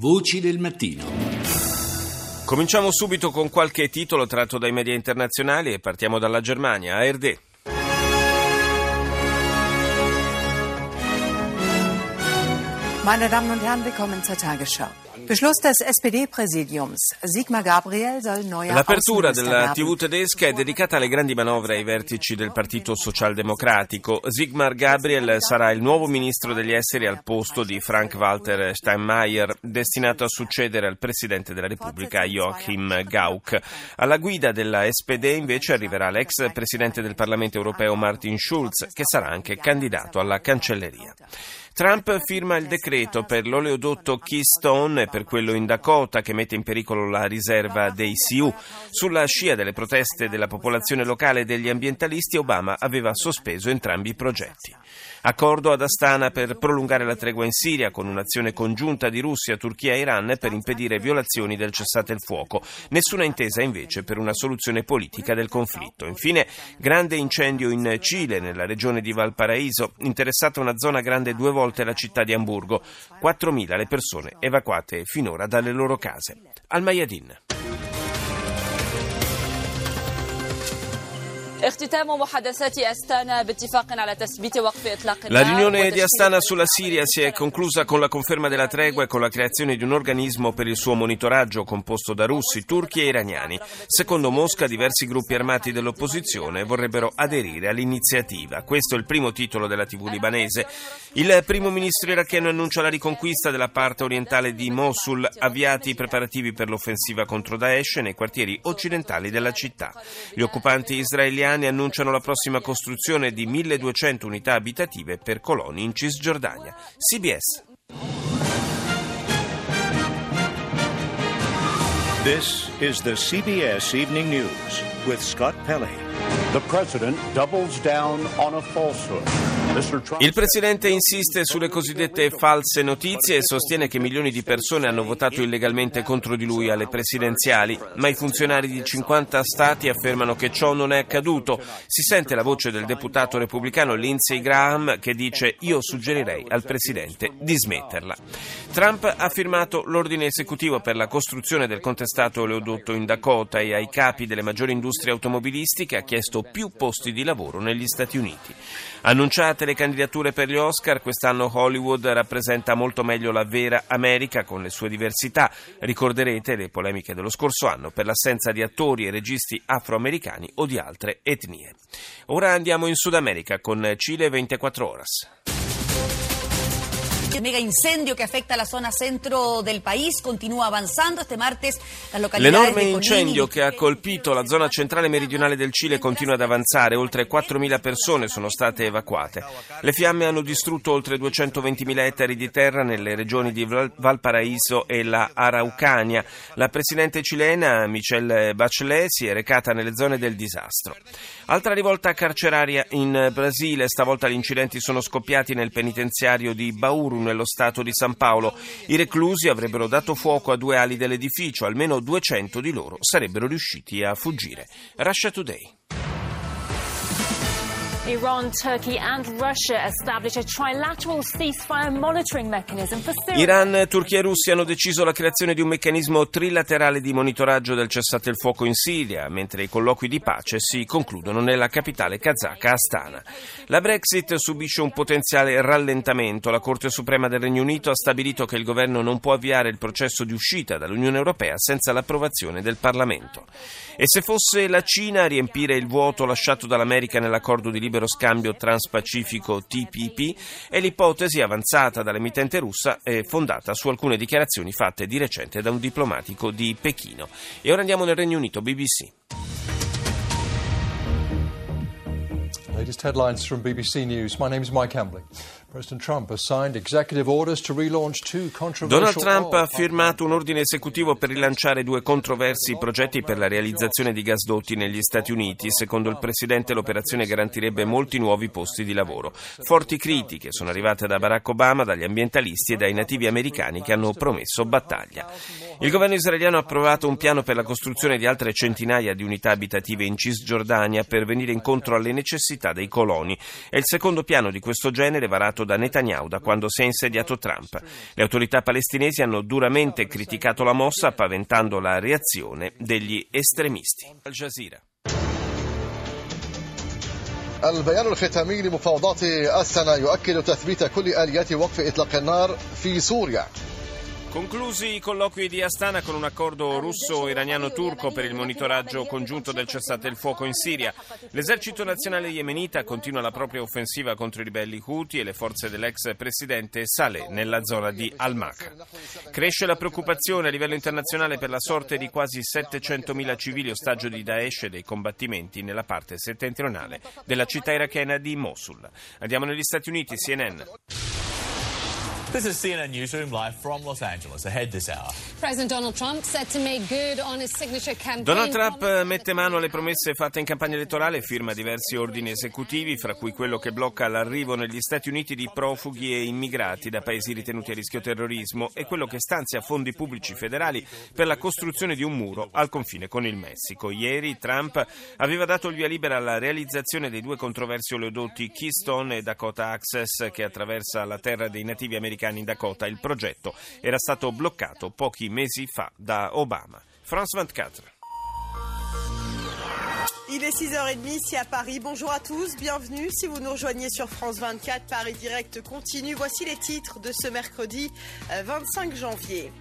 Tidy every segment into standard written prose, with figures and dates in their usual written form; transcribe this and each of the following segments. Voci del mattino. Cominciamo subito con qualche titolo tratto dai media internazionali e partiamo dalla Germania, ARD. Meine Damen und Herren, willkommen zur Tagesschau. Beschluss des SPD-Präsidiums. Sigmar Gabriel soll neuer. L'apertura della TV tedesca è dedicata alle grandi manovre ai vertici del Partito Socialdemocratico. Sigmar Gabriel sarà il nuovo ministro degli esteri al posto di Frank-Walter Steinmeier, destinato a succedere al presidente della Repubblica Joachim Gauck. Alla guida della SPD invece arriverà l'ex presidente del Parlamento europeo Martin Schulz, che sarà anche candidato alla cancelleria. Trump firma il decreto per l'oleodotto Keystone e per quello in Dakota che mette in pericolo la riserva dei Sioux. Sulla scia delle proteste della popolazione locale e degli ambientalisti, Obama aveva sospeso entrambi i progetti. Accordo ad Astana per prolungare la tregua in Siria con un'azione congiunta di Russia, Turchia e Iran per impedire violazioni del cessate il fuoco. Nessuna intesa invece per una soluzione politica del conflitto. Infine, grande incendio in Cile, nella regione di Valparaíso, interessata una zona grande 2 volte la città di Amburgo. 4.000 le persone evacuate finora dalle loro case. Al Mayadin. La riunione di Astana sulla Siria si è conclusa con la conferma della tregua e con la creazione di un organismo per il suo monitoraggio composto da russi, turchi e iraniani. Secondo Mosca, diversi gruppi armati dell'opposizione vorrebbero aderire all'iniziativa. Questo è il primo titolo della TV libanese. Il primo ministro iracheno annuncia la riconquista della parte orientale di Mosul, avviati i preparativi per l'offensiva contro Daesh nei quartieri occidentali della città. Gli occupanti israeliani annunciano la prossima costruzione di 1.200 unità abitative per coloni in Cisgiordania. CBS. This is the CBS Evening News with Scott Pelley. The president doubles down on a falsehood. Il presidente insiste sulle cosiddette false notizie e sostiene che milioni di persone hanno votato illegalmente contro di lui alle presidenziali, ma i funzionari di 50 stati affermano che ciò non è accaduto. Si sente la voce del deputato repubblicano Lindsey Graham che dice: io suggerirei al presidente di smetterla. Trump ha firmato l'ordine esecutivo per la costruzione del contestato oleodotto in Dakota e ai capi delle maggiori industrie automobilistiche ha chiesto più posti di lavoro negli Stati Uniti. Annunciate le candidature per gli Oscar, quest'anno Hollywood rappresenta molto meglio la vera America con le sue diversità. Ricorderete le polemiche dello scorso anno per l'assenza di attori e registi afroamericani o di altre etnie. Ora andiamo in Sud America con Cile 24 Horas. Mega incendio que afecta la zona centro del país continúa avanzando este martes. L'enorme incendio che ha colpito la zona centrale meridionale del Cile continua ad avanzare, oltre 4.000 persone sono state evacuate. Le fiamme hanno distrutto oltre 220.000 ettari di terra nelle regioni di Valparaíso e la Araucania. La presidente cilena Michelle Bachelet si è recata nelle zone del disastro. Altra rivolta carceraria in Brasile, stavolta gli incidenti sono scoppiati nel penitenziario di Bauru, nello stato di San Paolo. I reclusi avrebbero dato fuoco a 2 ali dell'edificio, almeno 200 di loro sarebbero riusciti a fuggire. Russia Today. Iran, Turkey and Russia establish a trilateral ceasefire monitoring mechanism for Syria. Iran, Turchia e Russia hanno deciso la creazione di un meccanismo trilaterale di monitoraggio del cessate il fuoco in Siria, mentre i colloqui di pace si concludono nella capitale kazaka Astana. La Brexit subisce un potenziale rallentamento. La Corte Suprema del Regno Unito ha stabilito che il governo non può avviare il processo di uscita dall'Unione Europea senza l'approvazione del Parlamento. E se fosse la Cina a riempire il vuoto lasciato dall'America nell'accordo di libero scambio transpacifico TPP è l'ipotesi avanzata dall'emittente russa e fondata su alcune dichiarazioni fatte di recente da un diplomatico di Pechino. E ora andiamo nel Regno Unito, BBC. Latest headlines from BBC News. My name is Mike Campbell. President Trump has signed executive orders to relaunch 2 controversial Donald Trump ha firmato un ordine esecutivo per rilanciare 2 controversi progetti per la realizzazione di gasdotti negli Stati Uniti. Secondo il presidente l'operazione garantirebbe molti nuovi posti di lavoro. Forti critiche sono arrivate da Barack Obama, dagli ambientalisti e dai nativi americani che hanno promesso battaglia. Il governo israeliano ha approvato un piano per la costruzione di altre centinaia di unità abitative in Cisgiordania per venire incontro alle necessità dei coloni. È il secondo piano di questo genere varato fatto da Netanyahu da quando si è insediato Trump. Le autorità palestinesi hanno duramente criticato la mossa, paventando la reazione degli estremisti. Al Jazeera. البيان الختامي لمفاوضات أستانا يؤكد تثبيت كل آليات وقف إطلاق النار في سوريا. Conclusi i colloqui di Astana con un accordo russo-iraniano-turco per il monitoraggio congiunto del cessate il fuoco in Siria. L'esercito nazionale yemenita continua la propria offensiva contro i ribelli Houthi e le forze dell'ex presidente Saleh nella zona di Al-Mahra. Cresce la preoccupazione a livello internazionale per la sorte di quasi 700.000 civili ostaggio di Daesh e dei combattimenti nella parte settentrionale della città irachena di Mosul. Andiamo negli Stati Uniti, CNN. This is CNN Newsroom live from Los Angeles. Ahead this hour. President Donald Trump set to make good on his signature campaign. Donald Trump mette mano alle promesse fatte in campagna elettorale e firma diversi ordini esecutivi, fra cui quello che blocca l'arrivo negli Stati Uniti di profughi e immigrati da paesi ritenuti a rischio terrorismo e quello che stanzia fondi pubblici federali per la costruzione di un muro al confine con il Messico. Ieri Trump aveva dato il via libera alla realizzazione dei due controversi oleodotti Keystone e Dakota Access che attraversa la terra dei nativi americani in Dakota. Il progetto era stato bloccato pochi mesi fa da Obama. France 24. Il est 6h30, c'est à Paris. Bonjour à tous, bienvenue. Si vous nous rejoignez sur France 24, Paris Direct continue. Voici les titres de ce mercredi 25 janvier.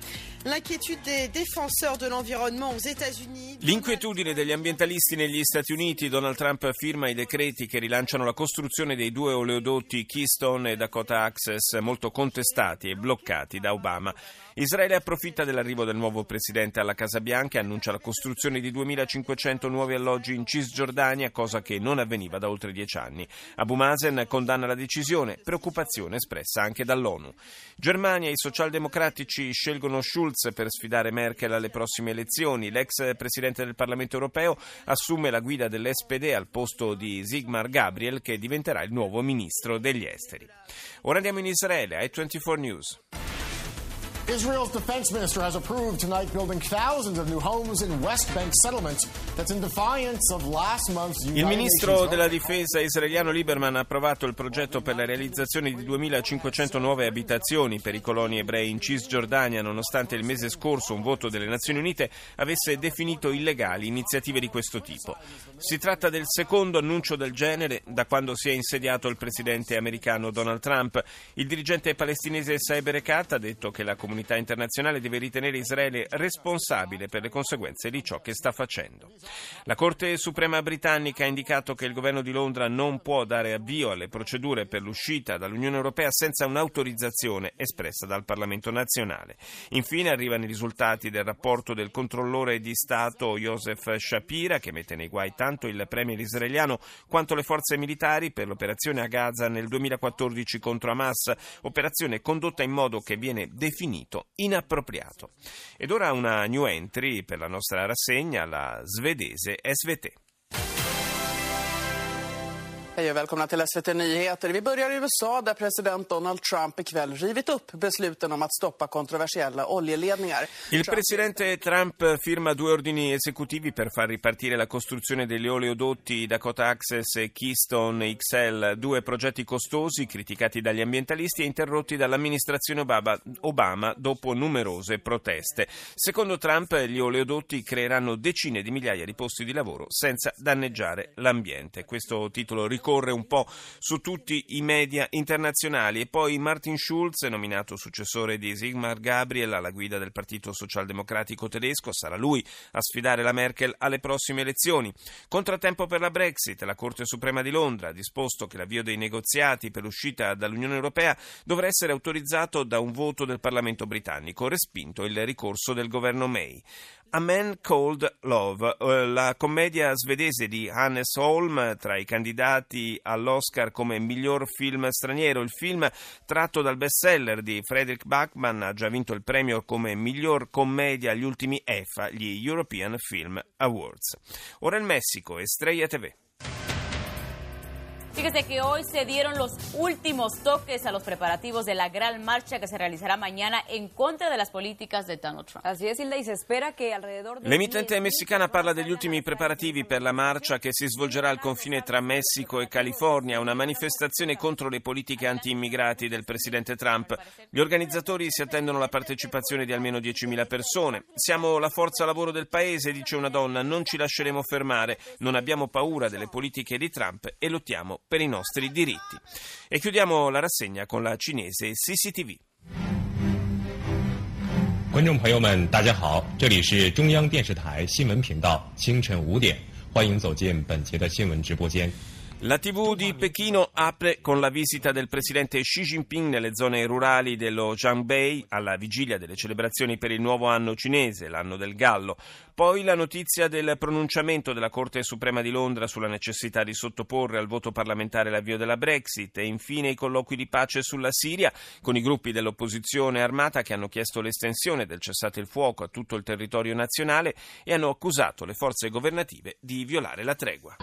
L'inquiétude des défenseurs de l'environnement aux États-Unis. L'inquietudine degli ambientalisti negli Stati Uniti. Donald Trump firma i decreti che rilanciano la costruzione dei due oleodotti Keystone e Dakota Access, molto contestati e bloccati da Obama. Israele approfitta dell'arrivo del nuovo presidente alla Casa Bianca e annuncia la costruzione di 2.500 nuovi alloggi in Cisgiordania, cosa che non avveniva da oltre 10 anni. Abu Mazen condanna la decisione, preoccupazione espressa anche dall'ONU. Germania, i socialdemocratici scelgono Schulz per sfidare Merkel alle prossime elezioni. L'ex presidente del Parlamento europeo assume la guida dell'SPD al posto di Sigmar Gabriel, che diventerà il nuovo ministro degli esteri. Ora andiamo in Israele, ai 24 News. Israel's defense minister has approved tonight building thousands of new homes in West Bank settlements that's in defiance of last month's United Nations. Il ministro della difesa israeliano Lieberman ha approvato il progetto per la realizzazione di 2.500 nuove abitazioni per i coloni ebrei in Cisgiordania, nonostante il mese scorso un voto delle Nazioni Unite avesse definito illegali iniziative di questo tipo. Si tratta del secondo annuncio del genere da quando si è insediato il presidente americano Donald Trump. Il dirigente palestinese Saeb Erekat ha detto che la comunità internazionale deve ritenere Israele responsabile per le conseguenze di ciò che sta facendo. La Corte Suprema britannica ha indicato che il governo di Londra non può dare avvio alle procedure per l'uscita dall'Unione Europea senza un'autorizzazione espressa dal Parlamento nazionale. Infine arrivano i risultati del rapporto del controllore di Stato Joseph Shapira, che mette nei guai tanto il premier israeliano quanto le forze militari per l'operazione a Gaza nel 2014 contro Hamas, operazione condotta in modo che viene definita inappropriato. Ed ora una new entry per la nostra rassegna, la svedese SVT. Hej och välkomna till SVT Nyheter. Vi börjar i USA där president Donald Trump ikväll rivit upp besluten om att stoppa kontroversiella oljeledningar. Il presidente Trump firma due ordini esecutivi per far ripartire la costruzione degli oleodotti Dakota Access e Keystone XL, due progetti costosi criticati dagli ambientalisti e interrotti dall'amministrazione Obama dopo numerose proteste. Secondo Trump gli oleodotti creeranno decine di migliaia di posti di lavoro senza danneggiare l'ambiente. Questo titolo corre un po' su tutti i media internazionali. E poi Martin Schulz, nominato successore di Sigmar Gabriel alla guida del partito socialdemocratico tedesco, sarà lui a sfidare la Merkel alle prossime elezioni. Contrattempo per la Brexit. La Corte Suprema di Londra ha disposto che l'avvio dei negoziati per l'uscita dall'Unione Europea dovrà essere autorizzato da un voto del Parlamento britannico, respinto il ricorso del governo May. A Man Called Love, la commedia svedese di Hannes Holm, tra i candidati all'Oscar come miglior film straniero. Il film, tratto dal bestseller di Fredrik Backman, ha già vinto il premio come miglior commedia agli ultimi EFA, gli European Film Awards. Ora il Messico, Estrella TV. Fíjese que hoy se dieron los últimos toques a los preparativos de la gran marcha que se realizará mañana en contra de las políticas de Donald Trump. Así es, Hilda, y se espera que alrededor de... L'emittente messicana parla degli ultimi preparativi per la marcia che si svolgerà al confine tra Messico e California, una manifestazione contro le politiche anti-immigrati del presidente Trump. Gli organizzatori si attendono la partecipazione di almeno 10.000 persone. Siamo la forza lavoro del paese, dice una donna, non ci lasceremo fermare, non abbiamo paura delle politiche di Trump e lottiamo per i nostri diritti. E chiudiamo la rassegna con la cinese CCTV. La TV di Pechino apre con la visita del presidente Xi Jinping nelle zone rurali dello Jiangbei alla vigilia delle celebrazioni per il nuovo anno cinese, l'anno del gallo. Poi la notizia del pronunciamento della Corte Suprema di Londra sulla necessità di sottoporre al voto parlamentare l'avvio della Brexit e infine i colloqui di pace sulla Siria con i gruppi dell'opposizione armata che hanno chiesto l'estensione del cessate il fuoco a tutto il territorio nazionale e hanno accusato le forze governative di violare la tregua.